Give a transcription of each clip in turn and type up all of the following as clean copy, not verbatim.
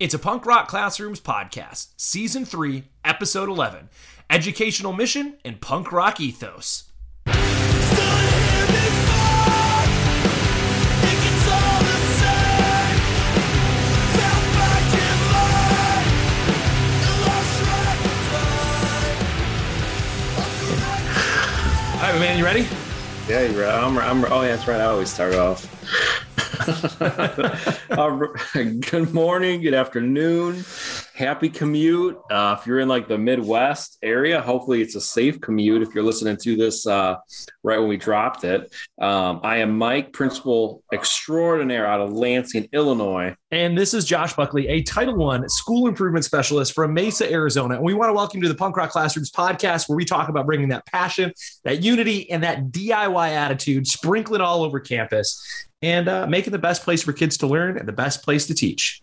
It's a Punk Rock Classrooms podcast, Season 3, Episode 11, Educational Mission and Punk Rock Ethos. All right, man, you ready? Yeah, you're right. Oh, yeah, that's right. I always start off. Good morning, good afternoon, happy commute. If you're in like the Midwest area, hopefully it's a safe commute if you're listening to this right when we dropped it. I am Mike, principal extraordinaire out of Lansing, Illinois. And this is Josh Buckley, a Title I school improvement specialist from Mesa, Arizona. And we want to welcome you to the Punk Rock Classrooms podcast, where we talk about bringing that passion, that unity, and that DIY attitude, sprinkling all over campus, and making the best place for kids to learn and the best place to teach.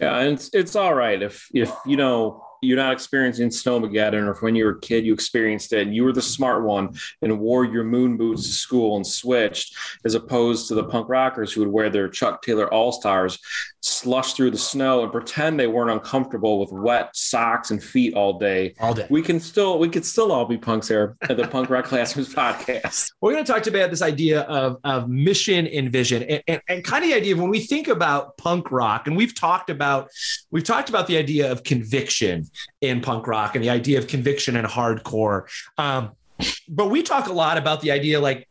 Yeah, and it's all right if you know you're not experiencing Snowmageddon, or if when you were a kid you experienced it and you were the smart one and wore your moon boots to school and switched, as opposed to the punk rockers who would wear their Chuck Taylor All-Stars, slush through the snow, and pretend they weren't uncomfortable with wet socks and feet all day. We could still all be punks here at the Punk Rock Classrooms podcast. We're going to talk to you about this idea of mission and vision, and kind of the idea of when we think about punk rock, and we've talked about the idea of conviction in punk rock and the idea of conviction in hardcore. But we talk a lot about the idea, like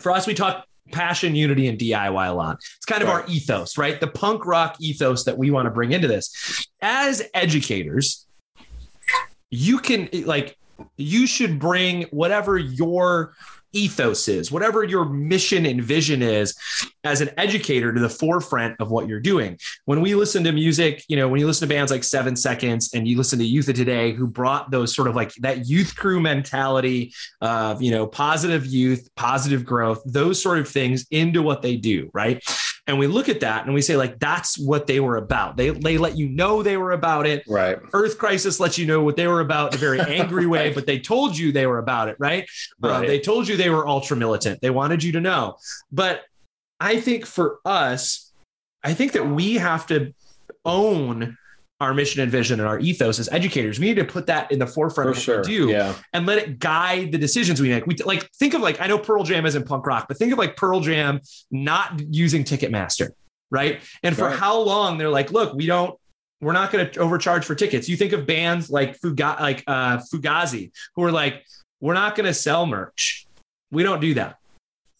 for us, we talk passion, unity, and DIY a lot. It's kind of our ethos, right? The punk rock ethos that we want to bring into this. As educators, you should bring whatever your ethos is, whatever your mission and vision is as an educator, to the forefront of what you're doing. When we listen to music, when you listen to bands like 7 Seconds and you listen to Youth of Today, who brought those sort of like that youth crew mentality of, positive youth, positive growth, those sort of things into what they do. Right. And we look at that and we say, like, that's what they were about. They let you know they were about it. Right. Earth Crisis lets you know what they were about in a very angry way, right. But they told you they were about it. Right. Right. They told you they were ultra militant. They wanted you to know. But I think for us, I think that we have to own our mission and vision and our ethos as educators. We need to put that in the forefront of what we do, and let it guide the decisions we make. We think of, I know Pearl Jam isn't punk rock, but think of Pearl Jam not using Ticketmaster, right? And for how long they're like, look, we're not going to overcharge for tickets. You think of bands like Fugazi, who are like, we're not going to sell merch. We don't do that.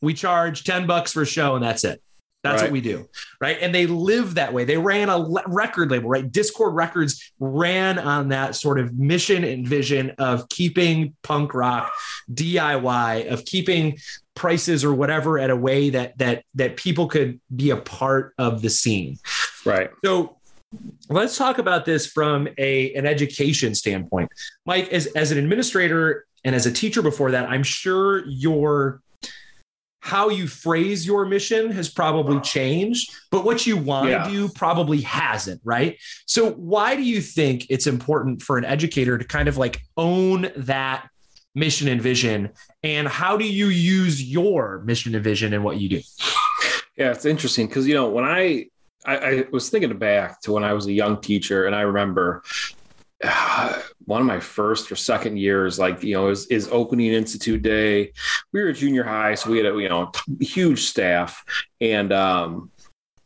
We charge $10 for a show and that's it. That's what we do. Right. And they live that way. They ran a record label, right? Dischord Records ran on that sort of mission and vision of keeping punk rock DIY, of keeping prices or whatever at a way that people could be a part of the scene. Right. So let's talk about this from an education standpoint. Mike, as an administrator and as a teacher before that, I'm sure how you phrase your mission has probably changed, but what you want to do probably hasn't, right? So why do you think it's important for an educator to kind of own that mission and vision? And how do you use your mission and vision in what you do? Yeah, it's interesting because, when I was thinking back to when I was a young teacher, and I remember one of my first or second years, is opening Institute Day. We were at junior high, so we had a huge staff, and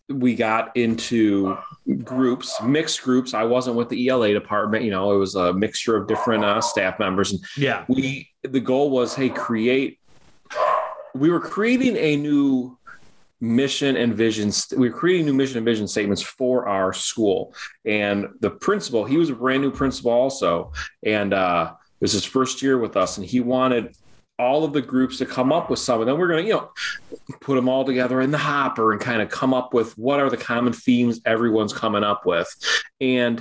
we got into groups, mixed groups. I wasn't with the ELA department. It was a mixture of different staff members, and the goal was, we were creating a new mission and vision. We're creating new mission and vision statements for our school. And the principal, he was a brand new principal also. And it was his first year with us. And he wanted all of the groups to come up with some, and then we're going to, put them all together in the hopper and kind of come up with what are the common themes everyone's coming up with. And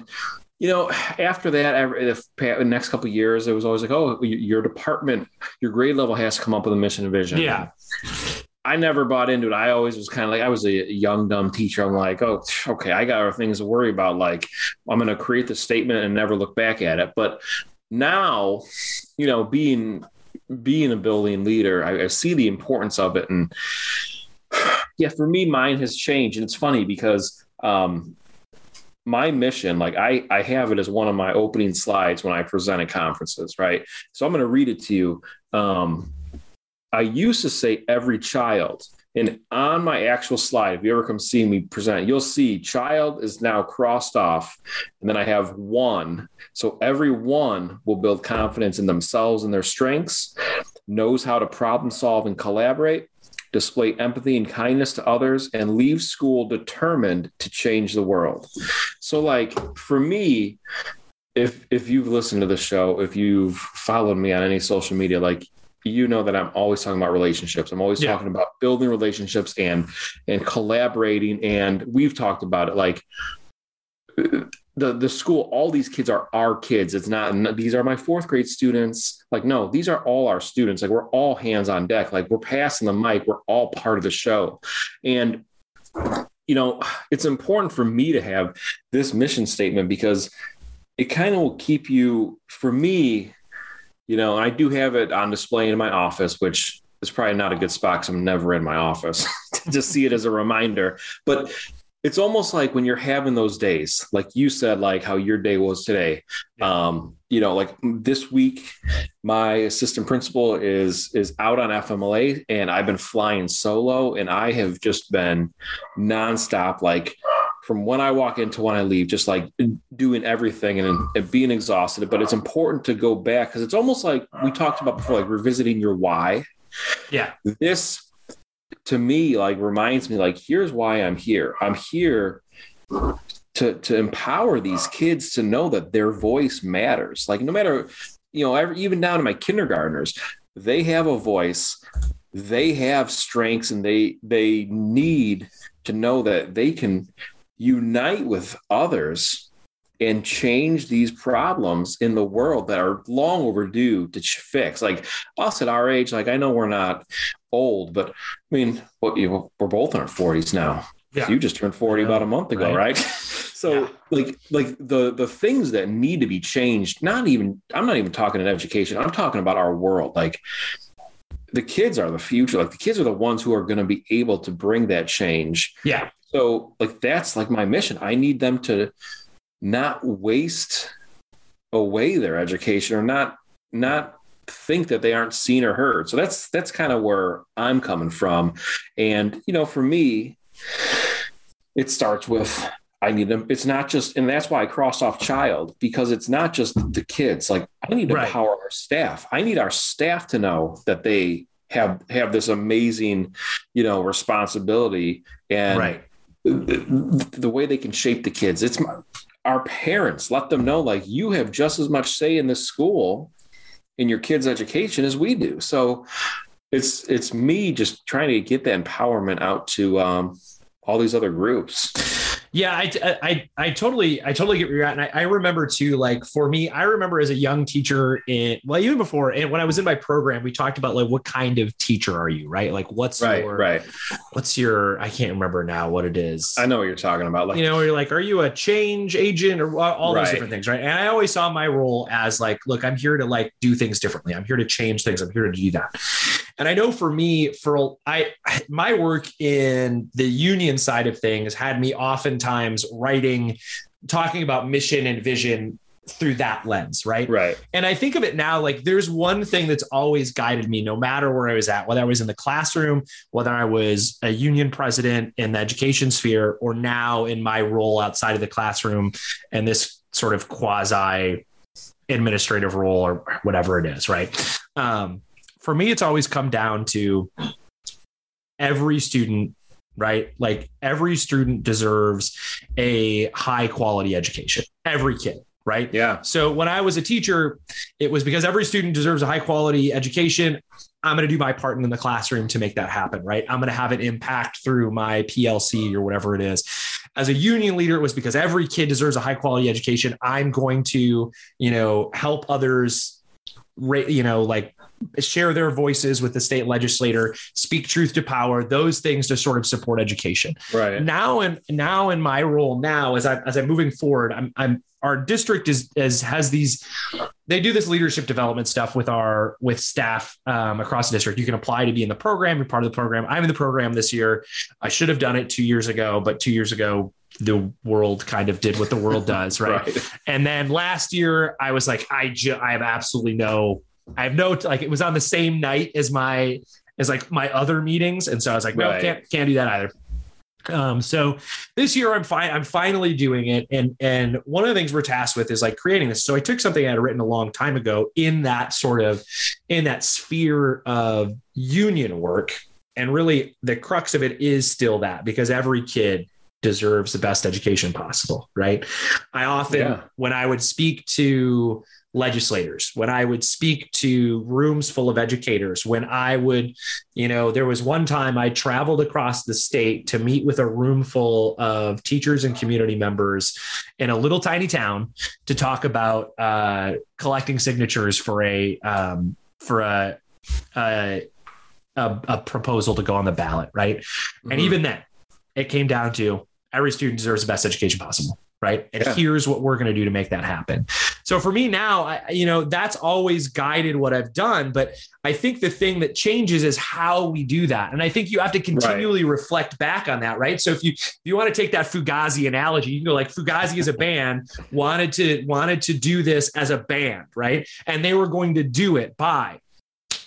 after that, the next couple of years, it was always like, oh, your department, your grade level has to come up with a mission and vision. Yeah. I never bought into it. I always was kind of I was a young, dumb teacher. I'm like, oh, okay, I got other things to worry about. I'm going to create the statement and never look back at it. But now, being a building leader, I see the importance of it. And for me, mine has changed. And it's funny because my mission, like I have it as one of my opening slides when I present at conferences, right? So I'm going to read it to you. I used to say every child, and on my actual slide, if you ever come see me present, you'll see child is now crossed off. And then I have one. So everyone will build confidence in themselves and their strengths, knows how to problem solve and collaborate, display empathy and kindness to others, and leave school determined to change the world. So like for me, if you've listened to the show, if you've followed me on any social media, like, you know that I'm always talking about relationships. I'm always talking about building relationships and collaborating. And we've talked about it. Like the school, all these kids are our kids. It's not, these are my fourth grade students. Like, no, these are all our students. Like we're all hands on deck. Like we're passing the mic. We're all part of the show. And, you know, it's important for me to have this mission statement because it kind of will keep you, for me, you know, I do have it on display in my office, which is probably not a good spot because I'm never in my office to just see it as a reminder. But it's almost like when you're having those days, like you said, like how your day was today. You know, like this week, my assistant principal is out on FMLA and I've been flying solo and I have just been nonstop, like from when I walk in to when I leave, just like doing everything and being exhausted. But it's important to go back because it's almost like we talked about before, like revisiting your why. Yeah. This to me, like reminds me, like, here's why I'm here. I'm here to empower these kids to know that their voice matters. Like no matter, you know, even down to my kindergartners, they have a voice, they have strengths, and they need to know that they can unite with others and change these problems in the world that are long overdue to fix. Like us at our age, like I know we're not old, but I mean, we're both in our 40s now. Yeah. So you just turned 40 about a month ago, right? So like the things that need to be changed, I'm not even talking in education. I'm talking about our world. Like the kids are the future. Like the kids are the ones who are going to be able to bring that change. Yeah. So like, that's like my mission. I need them to not waste away their education or not think that they aren't seen or heard. So that's kind of where I'm coming from. And, you know, for me, it starts with, I need them. It's not just, and that's why I cross off child, because it's not just the kids. Like I need to empower our staff. I need our staff to know that they have this amazing, you know, responsibility and the way they can shape the kids. It's our parents. Let them know, like, you have just as much say in the school in your kids' education as we do. So it's me just trying to get that empowerment out to all these other groups. Yeah, I totally get where you're at. And I remember too, like for me, I remember as a young teacher even before, and when I was in my program, we talked about like, what kind of teacher are you, right? Like what's your, I can't remember now what it is. I know what you're talking about. Like, you know, you're like, are you a change agent or all those different things, right? And I always saw my role as like, look, I'm here to like do things differently. I'm here to change things. I'm here to do that. And I know for me, my work in the union side of things had me oftentimes writing, talking about mission and vision through that lens. Right. And I think of it now, like there's one thing that's always guided me, no matter where I was at, whether I was in the classroom, whether I was a union president in the education sphere, or now in my role outside of the classroom and this sort of quasi administrative role or whatever it is. Right. For me, it's always come down to every student, right? Like every student deserves a high quality education, every kid, right? Yeah. So when I was a teacher, it was because every student deserves a high quality education. I'm going to do my part in the classroom to make that happen, right? I'm going to have an impact through my PLC or whatever it is. As a union leader, it was because every kid deserves a high quality education. I'm going to, you know, help others, you know, like, share their voices with the state legislator, speak truth to power, those things to sort of support education. Right. Now in my role now, as I'm moving forward, our district has these, they do this leadership development stuff with staff across the district. You can apply to be in the program, you're part of the program. I'm in the program this year. I should have done it 2 years ago, but 2 years ago the world kind of did what the world does. Right? Right. And then last year I was like, I have absolutely like it was on the same night as my other meetings. And so I was like, no, can't do that either. So this year I'm finally doing it. And one of the things we're tasked with is like creating this. So I took something I had written a long time ago in that sphere of union work. And really the crux of it is still that, because every kid deserves the best education possible. Right. I often, when I would speak to legislators, when I would speak to rooms full of educators, when I would, there was one time I traveled across the state to meet with a room full of teachers and community members in a little tiny town to talk about collecting signatures for a proposal to go on the ballot. Right. Mm-hmm. And even then it came down to every student deserves the best education possible. Right. And here's what we're going to do to make that happen. So for me now, I that's always guided what I've done. But I think the thing that changes is how we do that. And I think you have to continually reflect back on that. Right. So if you want to take that Fugazi analogy, you can go like Fugazi is a band wanted to do this as a band. Right. And they were going to do it by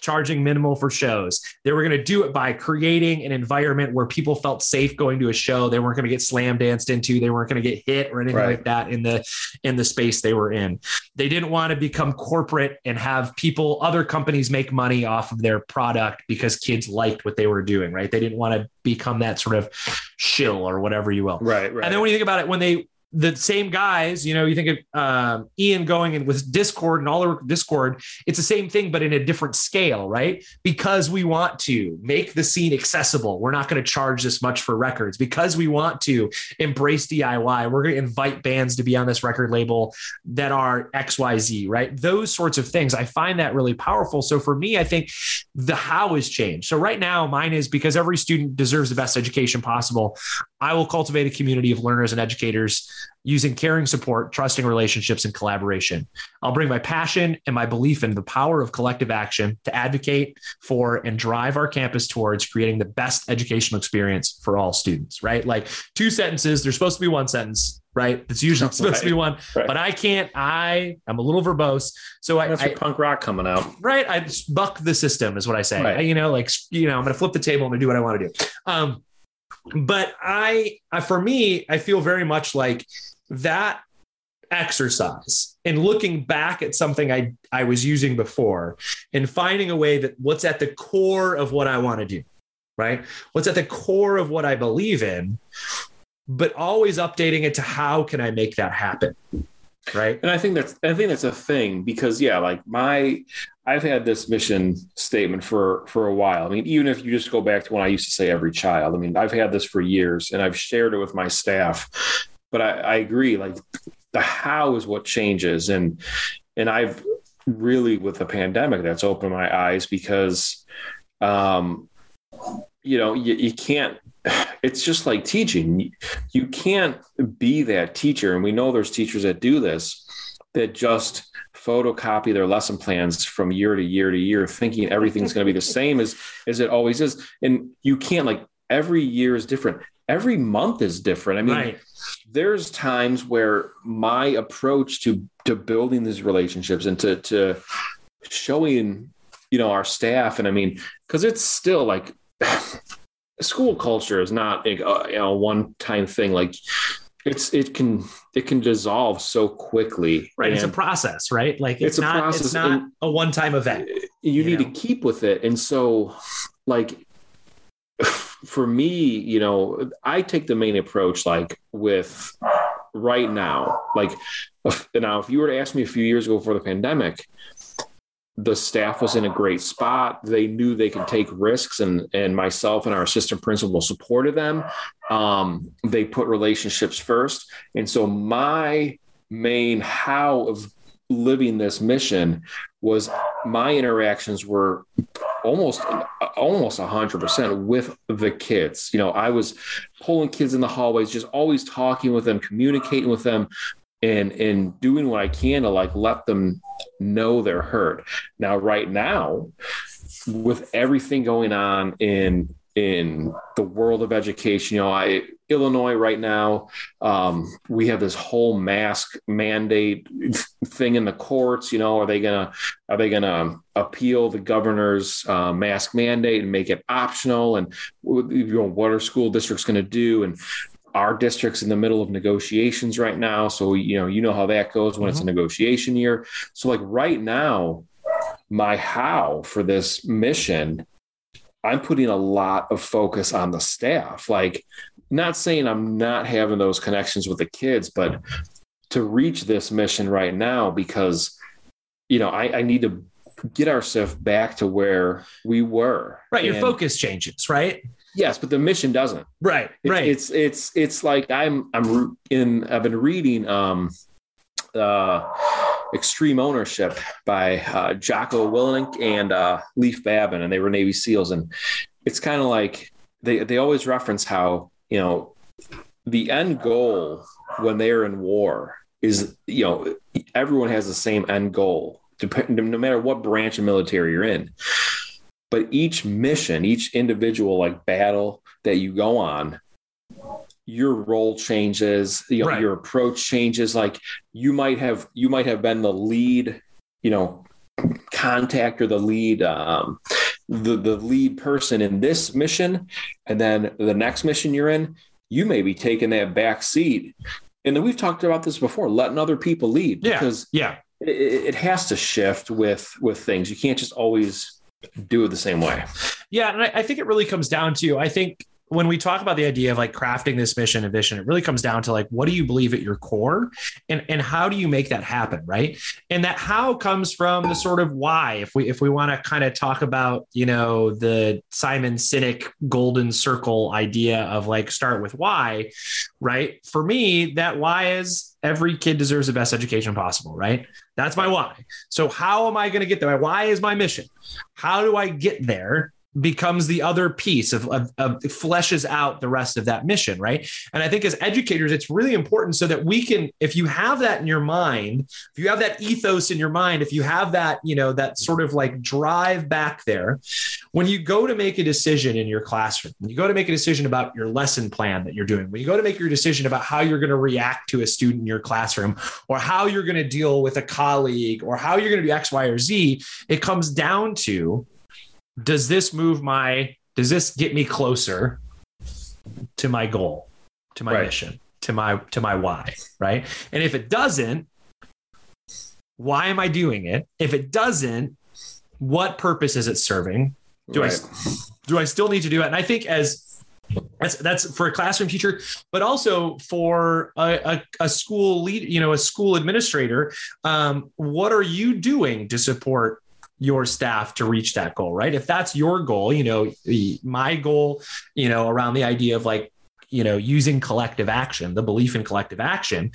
charging minimal for shows. They were going to do it by creating an environment where people felt safe going to a show. They weren't going to get slam danced into. They weren't going to get hit or anything like that in the space they were in. They didn't want to become corporate and have other companies make money off of their product because kids liked what they were doing. Right. They didn't want to become that sort of shill or whatever you will. Right. Right. And then when you think about it, the same guys, you think of Ian going in with Dischord and all the Dischord, it's the same thing, but in a different scale, right? Because we want to make the scene accessible. We're not going to charge this much for records. Because we want to embrace DIY, we're going to invite bands to be on this record label that are XYZ, right? Those sorts of things. I find that really powerful. So for me, I think the how has changed. So right now mine is because every student deserves the best education possible. I will cultivate a community of learners and educators using caring support, trusting relationships, and collaboration. I'll bring my passion and my belief in the power of collective action to advocate for and drive our campus towards creating the best educational experience for all students, right? Like two sentences, there's supposed to be one sentence, right? It's usually supposed to be one, but I'm a little verbose. So that's your punk rock coming out. Right. I just buck the system is what I say. Right. I'm going to flip the table and do what I want to do. But I feel very much like that exercise and looking back at something I was using before and finding a way that what's at the core of what I want to do, right? What's at the core of what I believe in, but always updating it to how can I make that happen? Right. And I think that's a thing because I've had this mission statement for a while. I mean, even if you just go back to when I used to say every child, I mean, I've had this for years and I've shared it with my staff, but I agree. Like the how is what changes. And I've really, with the pandemic, that's opened my eyes because, you can't, it's just like teaching. You can't be that teacher. And we know there's teachers that do this, that just photocopy their lesson plans from year to year to year, thinking everything's going to be the same as it always is. And you can't, like, every year is different. Every month is different. I mean, there's times where my approach to building these relationships and to showing, our staff. And I mean, cause it's still like school culture is not a one time thing. Like it can dissolve so quickly. Right. It's a process, right? Like it's not a one-time event. You need to keep with it. And so like, for me, I take the main approach, like with right now, like now, if you were to ask me a few years ago before the pandemic, the staff was in a great spot. They knew they could take risks and myself and our assistant principal supported them. They put relationships first. And so my main how of living this mission was my interactions were almost 100% with the kids. I was pulling kids in the hallways, just always talking with them, communicating with them, and doing what I can to like let them know they're heard. Now, right now, with everything going on in in the world of education. You know, Illinois right now, we have this whole mask mandate thing in the courts. You know, are they gonna appeal the governor's mask mandate and make it optional? And you know, what are school districts going to do? And our district's in the middle of negotiations right now, so you know how that goes when mm-hmm. it's a negotiation year. So like right now, my how for this mission, I'm putting a lot of focus on the staff. Like, not saying I'm not having those connections with the kids, but to reach this mission right now, because, you know, I need to get ourselves back to where we were. Right. Your focus changes, right? Yes, but the mission doesn't. Right. Right. It's like I've been reading, Extreme Ownership by Jocko Willink and Leif Babin, and they were Navy SEALs. And it's kind of like they always reference how, you know, the end goal when they're in war is, you know, everyone has the same end goal, no matter what branch of military you're in. But each mission, each individual like battle that you go on, your role changes, you know, right. Your approach changes. Like you might have been the lead, you know, contact, or the lead, the lead person in this mission. And then the next mission you're in, you may be taking that back seat. And then we've talked about this before, letting other people lead, because it has to shift with things. You can't just always do it the same way. Yeah. And I think it really comes down to, I think, when we talk about the idea of like crafting this mission and vision, it really comes down to like, what do you believe at your core, and how do you make that happen? Right. And that how comes from the sort of why. If we want to kind of talk about, you know, the Simon Sinek golden circle idea of like, start with why, right? For me, that why is every kid deserves the best education possible, right? That's my why. So how am I going to get there? Why is my mission? How do I get there? Becomes the other piece of fleshes out the rest of that mission. Right. And I think as educators, it's really important so that we can, if you have that in your mind, if you have that ethos in your mind, if you have that, you know, that sort of like drive back there, when you go to make a decision in your classroom, when you go to make a decision about your lesson plan that you're doing, when you go to make your decision about how you're going to react to a student in your classroom, or how you're going to deal with a colleague, or how you're going to do X, Y, or Z, it comes down to, does this get me closer to my goal, to my mission, to my why, right? And if it doesn't, why am I doing it? If it doesn't, what purpose is it serving? Do I still need to do it? And I think that's for a classroom teacher, but also for a school lead, you know, a school administrator, what are you doing to support your staff to reach that goal, right? If that's your goal, you know, my goal, you know, around the idea of like, you know, using collective action, the belief in collective action,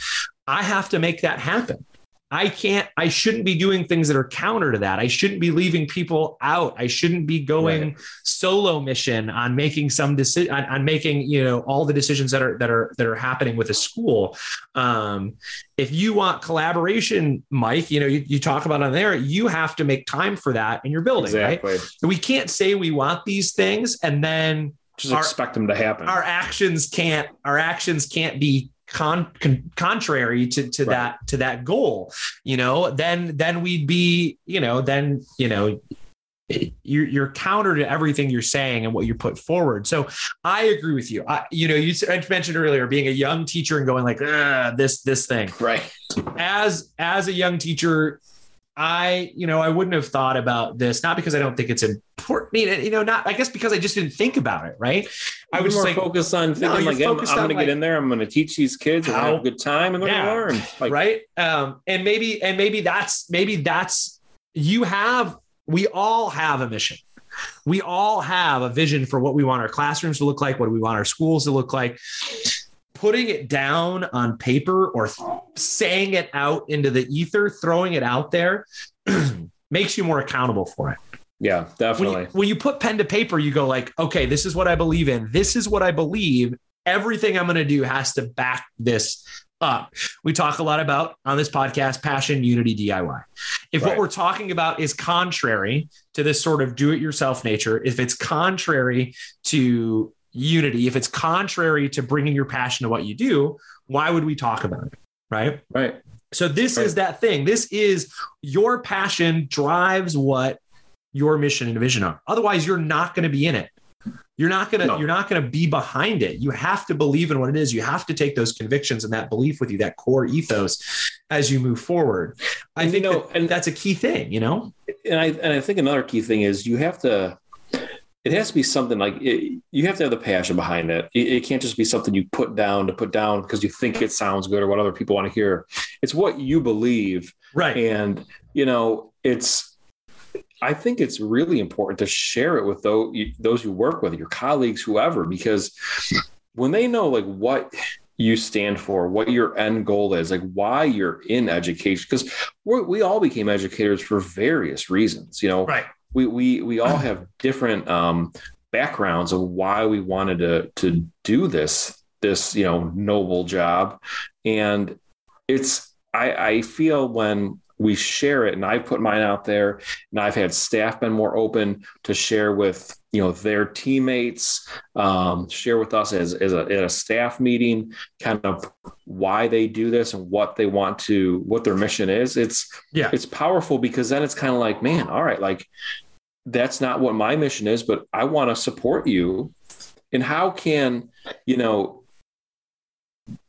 I have to make that happen. I shouldn't be doing things that are counter to that. I shouldn't be leaving people out. I shouldn't be going solo mission on making some decision, on making, you know, all the decisions that are happening with a school. If you want collaboration, Mike, you know, you talk about on there, you have to make time for that in your building, right? So we can't say we want these things and then just expect them to happen. Our actions can't be contrary to that, to that goal, you know, then we'd be, you know, you're counter to everything you're saying and what you put forward. So I agree with you. I mentioned earlier being a young teacher and going like, this thing, right? As a young teacher, I wouldn't have thought about this, not because I don't think it's important, because I just didn't think about it. Right. I was more focused on thinking like, I'm going to get in there. I'm going to teach these kids and have a good time and learn. Like, right. We all have a mission. We all have a vision for what we want our classrooms to look like, what we want our schools to look like. Putting it down on paper or saying it out into the ether, throwing it out there makes you more accountable for it. Yeah, definitely. When you put pen to paper, you go like, okay, this is what I believe in. This is what I believe. Everything I'm going to do has to back this up. We talk a lot about on this podcast, passion, unity, DIY. If what we're talking about is contrary to this sort of do-it-yourself nature, if it's contrary to unity, if it's contrary to bringing your passion to what you do, why would we talk about it? Right. Right. So this is that thing. This is your passion drives what your mission and vision are. Otherwise, you're not going to be in it. You're not going to be behind it. You have to believe in what it is. You have to take those convictions and that belief with you, that core ethos, as you move forward. I think that's a key thing, you know? And I think another key thing is it has to be something you have to have the passion behind it. It can't just be something you put down because you think it sounds good or what other people want to hear. It's what you believe. Right. And, I think it's really important to share it with those you work with, your colleagues, whoever, because when they know what you stand for, what your end goal is, why you're in education, because we all became educators for various reasons, right. We all have different backgrounds of why we wanted to do this, noble job. And I feel when we share it, and I put mine out there, and I've had staff been more open to share with, their teammates, share with us at a staff meeting, kind of why they do this and what they want to, what their mission is. It's powerful, because then it's kind of that's not what my mission is, but I want to support you. And how can,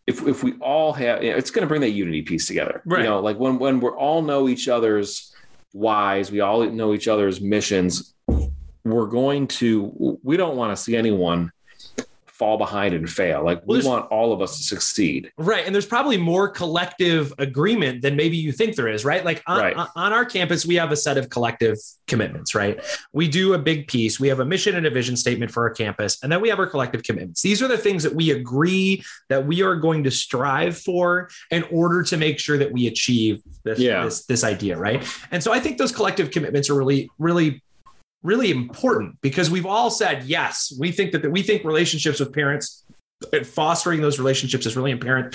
if we all have, it's going to bring that unity piece together, right. When we all know each other's whys, we all know each other's missions, we don't want to see anyone fall behind and fail. We want all of us to succeed. Right. And there's probably more collective agreement than maybe you think there is, right? On our campus, we have a set of collective commitments, right? We do a big piece. We have a mission and a vision statement for our campus. And then we have our collective commitments. These are the things that we agree that we are going to strive for in order to make sure that we achieve this idea. Right. And so I think those collective commitments are really, really, really important, because we've all said, yes, we think relationships with parents and fostering those relationships is really important.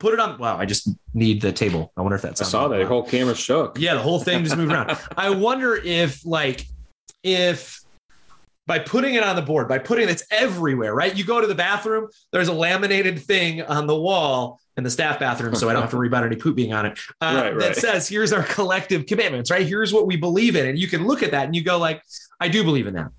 Put it on. Wow. I just need the table. I wonder if that's, I saw that the whole camera shook. Yeah. The whole thing just moved around. I wonder if by putting it on the board, it's everywhere, right? You go to the bathroom, there's a laminated thing on the wall in the staff bathroom, so I don't have to worry about any poop being on it. That says, here's our collective commitments, right? Here's what we believe in. And you can look at that and you go I do believe in that.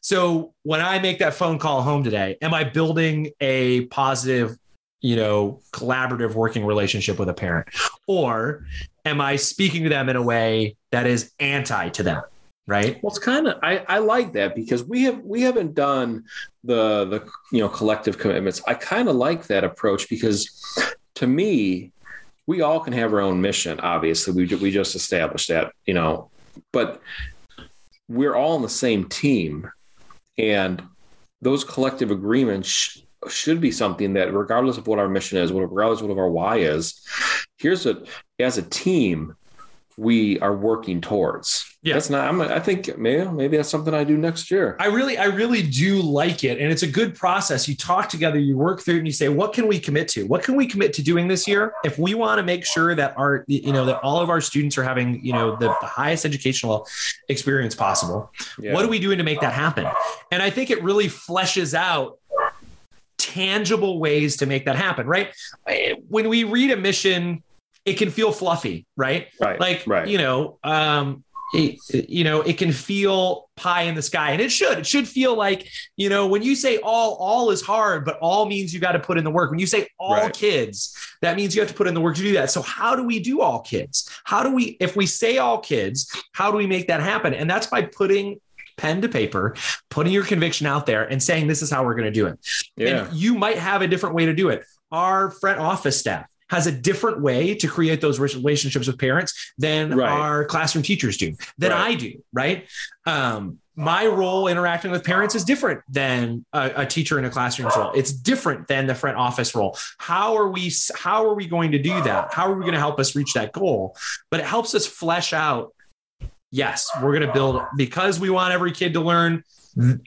So when I make that phone call home today, am I building a positive, collaborative working relationship with a parent? Or am I speaking to them in a way that is anti to them? Right. Well, it's kind of, I like that, because we haven't done the collective commitments. I kind of like that approach, because to me, we all can have our own mission. Obviously we just established that, but we're all on the same team, and those collective agreements should be something that, regardless of what our mission is, regardless of what our why is, as a team, we are working towards. Yeah. That's not, I think maybe that's something I do next year. I really do like it. And it's a good process. You talk together, you work through it, and you say, what can we commit to? What can we commit to doing this year? If we want to make sure that that all of our students are having, the highest educational experience possible, what are we doing to make that happen? And I think it really fleshes out tangible ways to make that happen, right? When we read a mission, it can feel fluffy, right? Right. It can feel pie in the sky, and it should feel when you say all is hard, but all means you got to put in the work. When you say all kids, that means you have to put in the work to do that. So how do we do all kids? If we say all kids, how do we make that happen? And that's by putting pen to paper, putting your conviction out there and saying, this is how we're going to do it. Yeah. And you might have a different way to do it. Our front office staff has a different way to create those relationships with parents than our classroom teachers do, than I do, right? My role interacting with parents is different than a teacher in a classroom role. It's different than the front office role. How are we going to do that? How are we going to help us reach that goal? But it helps us flesh out, yes, we're going to build, because we want every kid to learn,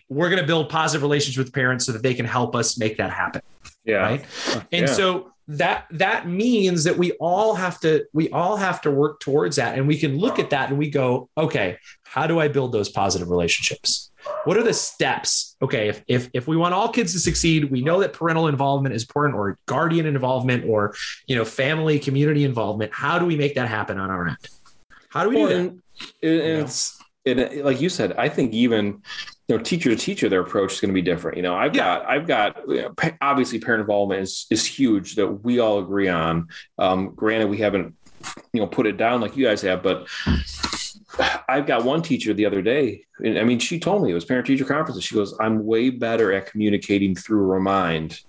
we're going to build positive relationships with parents so that they can help us make that happen. Yeah. Right. And so that means that we all have to work towards that. And we can look at that and we go, okay, how do I build those positive relationships? What are the steps? Okay. If we want all kids to succeed, we know that parental involvement is important, or guardian involvement, or, family, community involvement. How do we make that happen on our end? How do we do that? Like you said, I think even, teacher to teacher, their approach is going to be different. I've got obviously parent involvement is huge, that we all agree on. Granted, we haven't, put it down like you guys have, but I've got one teacher the other day, and I mean, she told me it was parent teacher conferences. She goes, I'm way better at communicating through Remind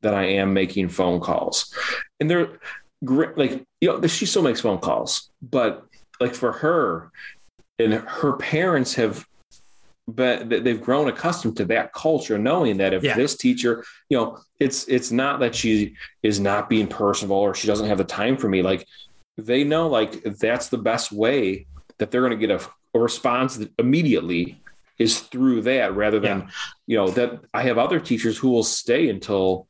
than I am making phone calls. And they're like, she still makes phone calls, but like for her and her parents but they've grown accustomed to that culture, knowing that if this teacher, it's not that she is not being personable or she doesn't have the time for me. Like they know, like that's the best way that they're going to get a response immediately is through that, rather than, that I have other teachers who will stay until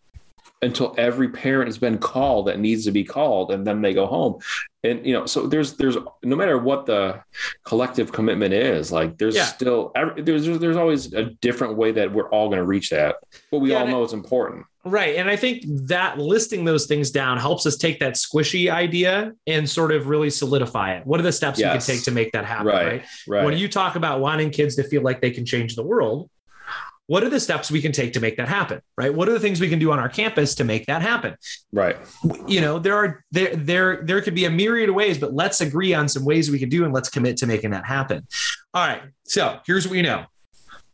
every parent has been called that needs to be called, and then they go home. And, so there's no matter what the collective commitment is, like there's still, there's always a different way that we're all going to reach that, but we all know it's important. Right. And I think that listing those things down helps us take that squishy idea and sort of really solidify it. What are the steps we can take to make that happen? Right. When you talk about wanting kids to feel like they can change the world, what are the steps we can take to make that happen? Right. What are the things we can do on our campus to make that happen? Right. There could be a myriad of ways, but let's agree on some ways we can do, and let's commit to making that happen. All right. So here's what we know.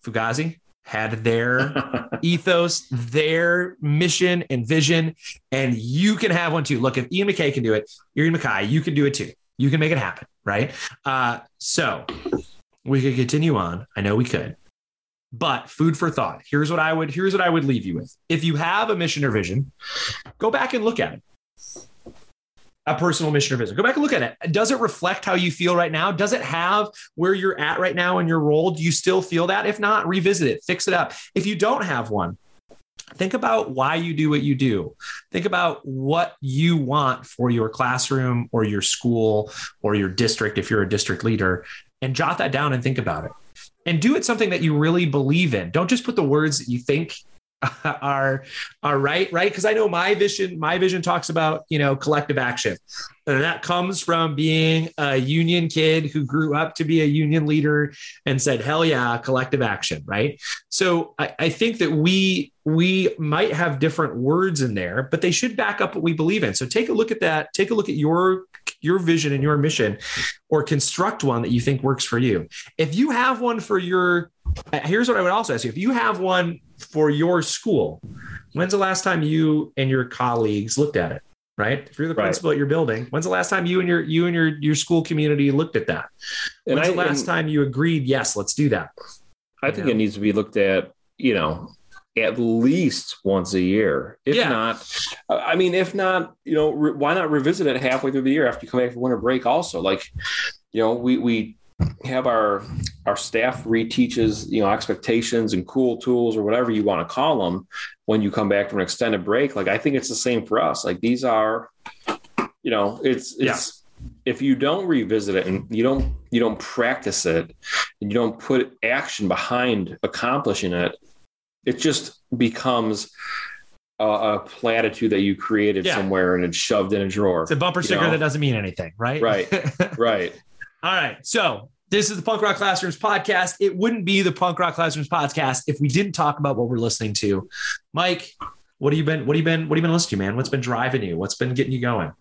Fugazi had their ethos, their mission and vision, and you can have one too. Look, if Ian McKay can do it, Ian McKay, you can do it too. You can make it happen. Right. So we could continue on. I know we could. But food for thought. Here's what I would leave you with. If you have a mission or vision, go back and look at it. A personal mission or vision. Go back and look at it. Does it reflect how you feel right now? Does it have where you're at right now in your role? Do you still feel that? If not, revisit it, fix it up. If you don't have one, think about why you do what you do. Think about what you want for your classroom or your school or your district, if you're a district leader, and jot that down and think about it. And do it something that you really believe in. Don't just put the words that you think are right? Because I know my vision talks about, collective action. And that comes from being a union kid who grew up to be a union leader and said, hell yeah, collective action, right? So I think that we might have different words in there, but they should back up what we believe in. So take a look at that. Take a look at your vision and your mission, or construct one that you think works for you. If you have one for here's what I would also ask you. If you have one for your school, when's the last time you and your colleagues looked at it? Right. If you're the principal at your building, when's the last time you and your school community looked at that? When's the last time you agreed? Yes, let's do that. I think it needs to be looked at, at least once a year, if not, why not revisit it halfway through the year after you come back from winter break? Also, like, we have our staff reteaches, expectations and cool tools or whatever you want to call them when you come back from an extended break. Like, I think it's the same for us. Like these are, if you don't revisit it and you don't practice it and you don't put action behind accomplishing it, it just becomes a platitude that you created somewhere and it's shoved in a drawer. It's a bumper sticker that doesn't mean anything, right? Right. All right. So this is the Punk Rock Classrooms podcast. It wouldn't be the Punk Rock Classrooms podcast if we didn't talk about what we're listening to. Mike, what have you been listening to, man? What's been driving you? What's been getting you going?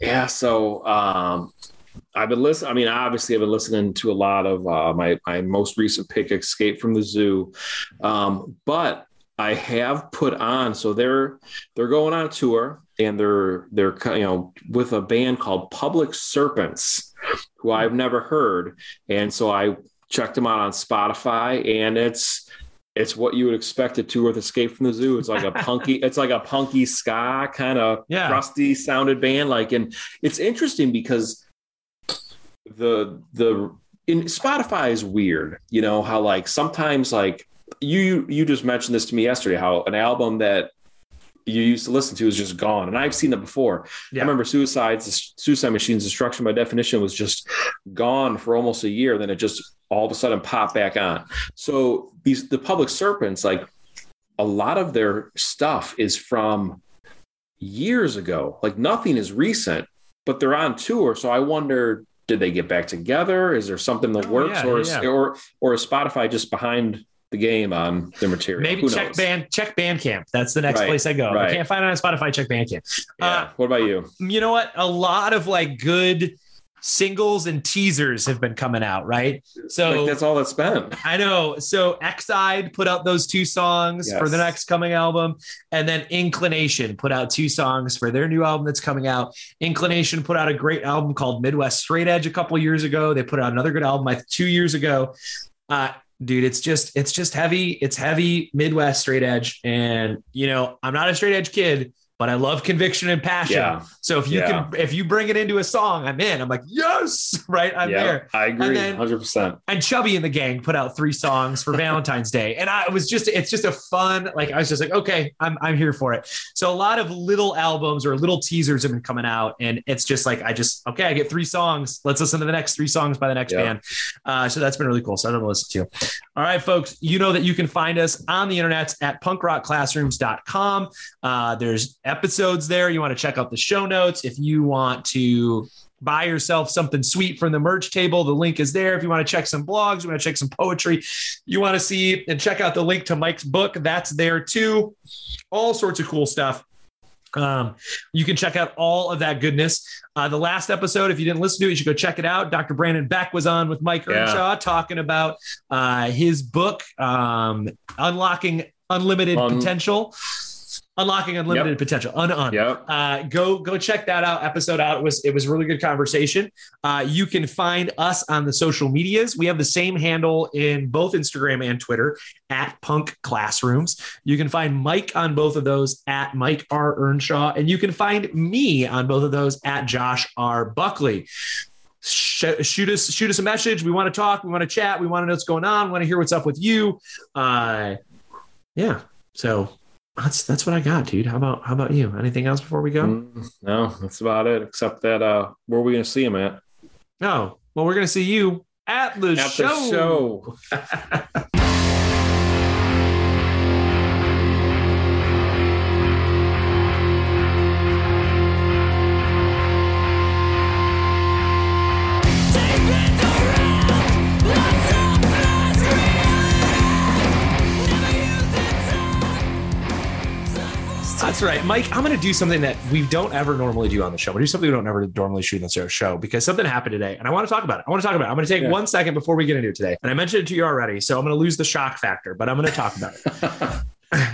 Yeah. So, I've been listening to a lot of my most recent pick, Escape from the Zoo. But I have put on, so they're going on tour, and they're with a band called Public Serpents, who I've never heard. And so I checked them out on Spotify, and it's what you would expect a tour with Escape from the Zoo. It's like a punky ska kind of crusty sounded band. Like, and it's interesting because in Spotify is weird, how like sometimes like you just mentioned this to me yesterday, how an album that you used to listen to is just gone. And I've seen that before. Yeah. I remember Suicide Machines Destruction by Definition was just gone for almost a year. Then it just all of a sudden popped back on. So the Public Serpents, like a lot of their stuff is from years ago, like nothing is recent, but they're on tour. So I wonder, did they get back together? Is there something in the works or is Spotify just behind the game on their material? Maybe check Bandcamp. That's the next place I go. Right. I can't find it on Spotify. Check Bandcamp. Yeah. What about you? You know what? A lot of like good singles and teasers have been coming out, right? So like that's all that's been. I know. So Xide put out those two songs for the next coming album, and then Inclination put out two songs for their new album that's coming out. Inclination put out a great album called Midwest Straight Edge a couple years ago. They put out another good album 2 years ago. Dude, it's just heavy. It's heavy Midwest Straight Edge, and you know I'm not a straight edge kid, but I love conviction and passion. Yeah. So if you can, if you bring it into a song, I'm in. I'm like, yes, right? I'm there. I agree, 100%. And Chubby and the Gang put out 3 songs for Valentine's Day, and it's just a fun. Like I was just like, okay, I'm here for it. So a lot of little albums or little teasers have been coming out, and it's just like I get 3 songs. Let's listen to the next 3 songs by the next band. So that's been really cool. So I'm gonna listen to. All right, folks, you know that you can find us on the internet at punkrockclassrooms.com. There's episodes there. You want to check out the show notes. If you want to buy yourself something sweet from the merch table, the link is there. If you want to check some blogs, you want to check some poetry, you want to see and check out the link to Mike's book, that's there too. All sorts of cool stuff. You can check out all of that goodness. The last episode, if you didn't listen to it, you should go check it out. Dr. Brandon Beck was on with Mike Earnshaw talking about his book, Unlocking Unlimited Potential. Unlocking Unlimited Potential. Go check that out. Episode out. It was a really good conversation. You can find us on the social medias. We have the same handle in both Instagram and Twitter at Punk Classrooms. You can find Mike on both of those at Mike R Earnshaw, and you can find me on both of those at Josh R Buckley. Shoot us a message. We want to talk. We want to chat. We want to know what's going on. We want to hear what's up with you. So. That's what I got, dude. How about you? Anything else before we go? No, that's about it. Except that, where are we going to see him at? No. Well, we're going to see you at the show. That's right, Mike. I'm going to do something that we don't ever normally do on the show. We do something we don't ever normally shoot on the show because something happened today, and I want to talk about it. I'm going to take 1 second before we get into it today, and I mentioned it to you already, so I'm going to lose the shock factor, but I'm going to talk about it.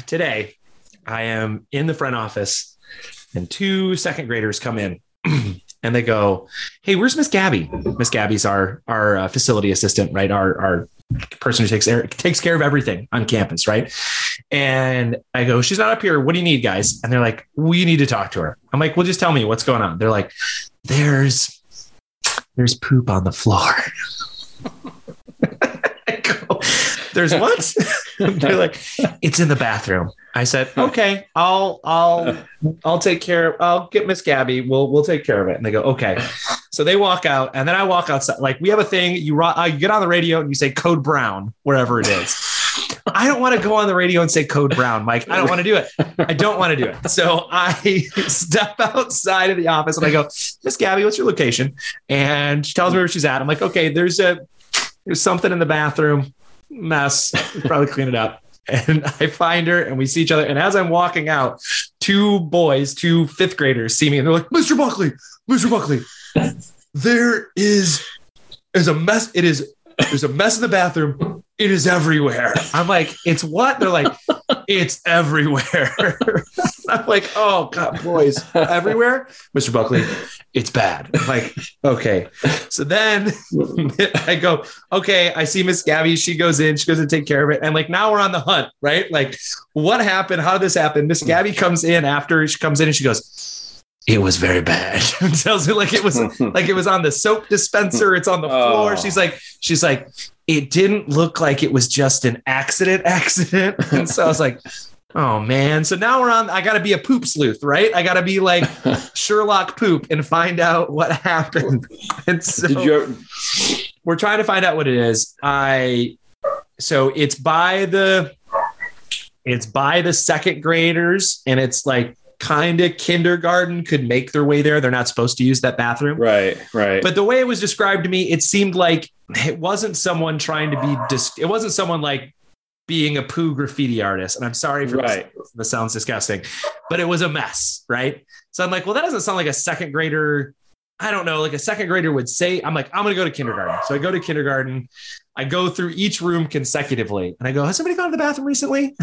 Today, I am in the front office, and 2 second graders come in, and they go, "Hey, where's Miss Gabby?" Miss Gabby's our facility assistant, right? Our person who takes care of everything on campus, right? And I go, she's not up here. What do you need, guys? And they're like, we need to talk to her. I'm like, well, just tell me what's going on. They're like, there's poop on the floor. I go, there's what? They're like, it's in the bathroom. I said, okay, I'll take care of, I'll get Miss Gabby. We'll take care of it. And they go, okay. So they walk out, and then I walk outside. Like, we have a thing. I get on the radio and you say code brown, wherever it is. I don't want to go on the radio and say code brown, Mike. I don't want to do it. So I step outside of the office and I go, Miss Gabby, what's your location? And she tells me where she's at. I'm like, okay, there's something in the bathroom. Mess. We'll probably clean it up. And I find her and we see each other. And as I'm walking out, 2 fifth graders see me and they're like, Mr. Buckley, there's a mess. There's a mess in the bathroom. It is everywhere. I'm like, it's what? They're like, it's everywhere. I'm like, oh God, boys, everywhere. Mr. Buckley, it's bad. I'm like, okay. So then I go, okay, I see Miss Gabby. She goes in to take care of it. And like, now we're on the hunt, right? Like, what happened? How did this happen? Miss Gabby comes in and she goes, it was very bad. Tells her like it was on the soap dispenser. It's on the floor. She's like, it didn't look like it was just an accident. And so I was like, Oh man. So now we're on, I got to be a poop sleuth, right? I got to be like Sherlock Poop and find out what happened. And so we're trying to find out what it is. So it's by the second graders, and it's like kind of kindergarten could make their way there. They're not supposed to use that bathroom. Right. But the way it was described to me, it seemed like it wasn't someone trying to be it wasn't someone like being a poo graffiti artist. And I'm sorry for that sounds disgusting, but it was a mess. Right. So I'm like, well, that doesn't sound like a second grader. I don't know. Like a second grader would say, I'm like, I'm going to go to kindergarten. So I go to kindergarten. I go through each room consecutively. And I go, has somebody gone to the bathroom recently?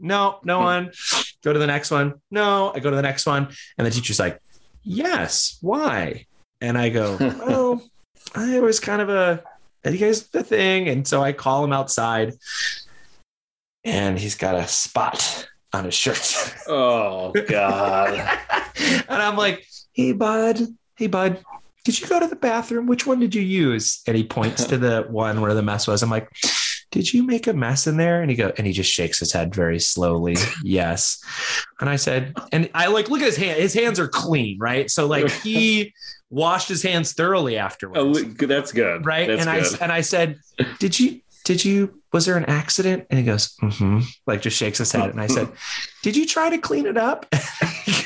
No one. Go to the next one. No, I go to the next one. And the teacher's like, yes, why? And I go, oh, I was kind of the thing. And so I call him outside, and he's got a spot on his shirt. Oh God. And I'm like, hey bud, did you go to the bathroom? Which one did you use? And he points to the one where the mess was. I'm like, did you make a mess in there? And he just shakes his head very slowly. Yes. And I said, and I like, look at his hand. His hands are clean. Right. So like he washed his hands thoroughly afterwards. Oh, that's good. Right. That's good. I said, was there an accident? And he goes, mm-hmm. Like just shakes his head. And I said, did you try to clean it up?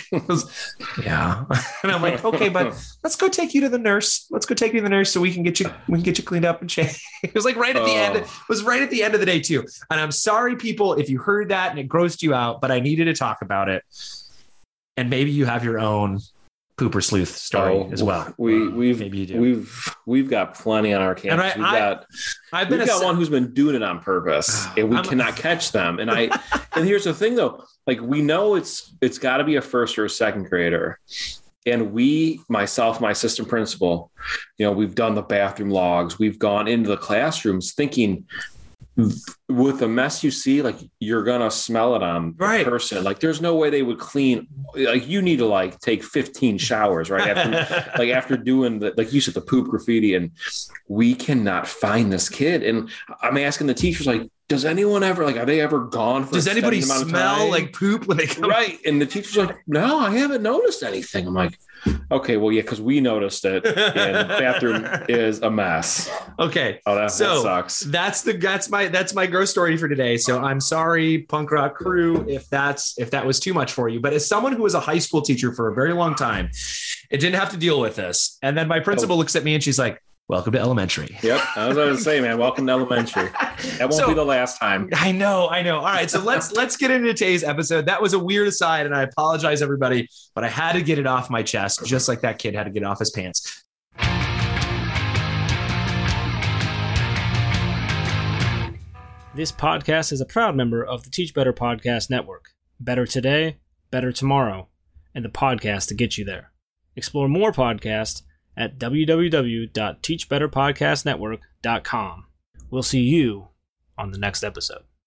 He goes, yeah. And I'm like, okay, but let's go take you to the nurse. Let's go take you to the nurse so we can get you cleaned up and changed. It was like right at the end. It was right at the end of the day too. And I'm sorry, people, if you heard that and it grossed you out, but I needed to talk about it. And maybe you have your own pooper sleuth story as well. We've got plenty on our campus. And I've got one who's been doing it on purpose, and we cannot catch them. And and here's the thing though, like we know it's got to be a first or a second grader, and my assistant principal, you know, we've done the bathroom logs, we've gone into the classrooms thinking, with the mess you see, like you're gonna smell it on the person. Like there's no way they would clean. Like you need to like take 15 showers right after, like after doing the, like you said, the poop graffiti. And we cannot find this kid. And I'm asking the teachers, like, does anyone ever like? Are they ever gone? Does anybody smell like poop when they come? Right. And the teacher's like, no, I haven't noticed anything. I'm like, okay, well, yeah, because we noticed it. And the bathroom is a mess. Okay. Oh, that sucks. That's my gross story for today. So I'm sorry, punk rock crew, if that was too much for you. But as someone who was a high school teacher for a very long time, it didn't have to deal with this. And then my principal looks at me and she's like, welcome to elementary. Yep. I was going to say, man, welcome to elementary. That won't be the last time. I know. All right. So let's get into today's episode. That was a weird aside, and I apologize, everybody, but I had to get it off my chest, just like that kid had to get off his pants. This podcast is a proud member of the Teach Better Podcast Network. Better today, better tomorrow, and the podcast to get you there. Explore more podcasts at www.teachbetterpodcastnetwork.com. We'll see you on the next episode.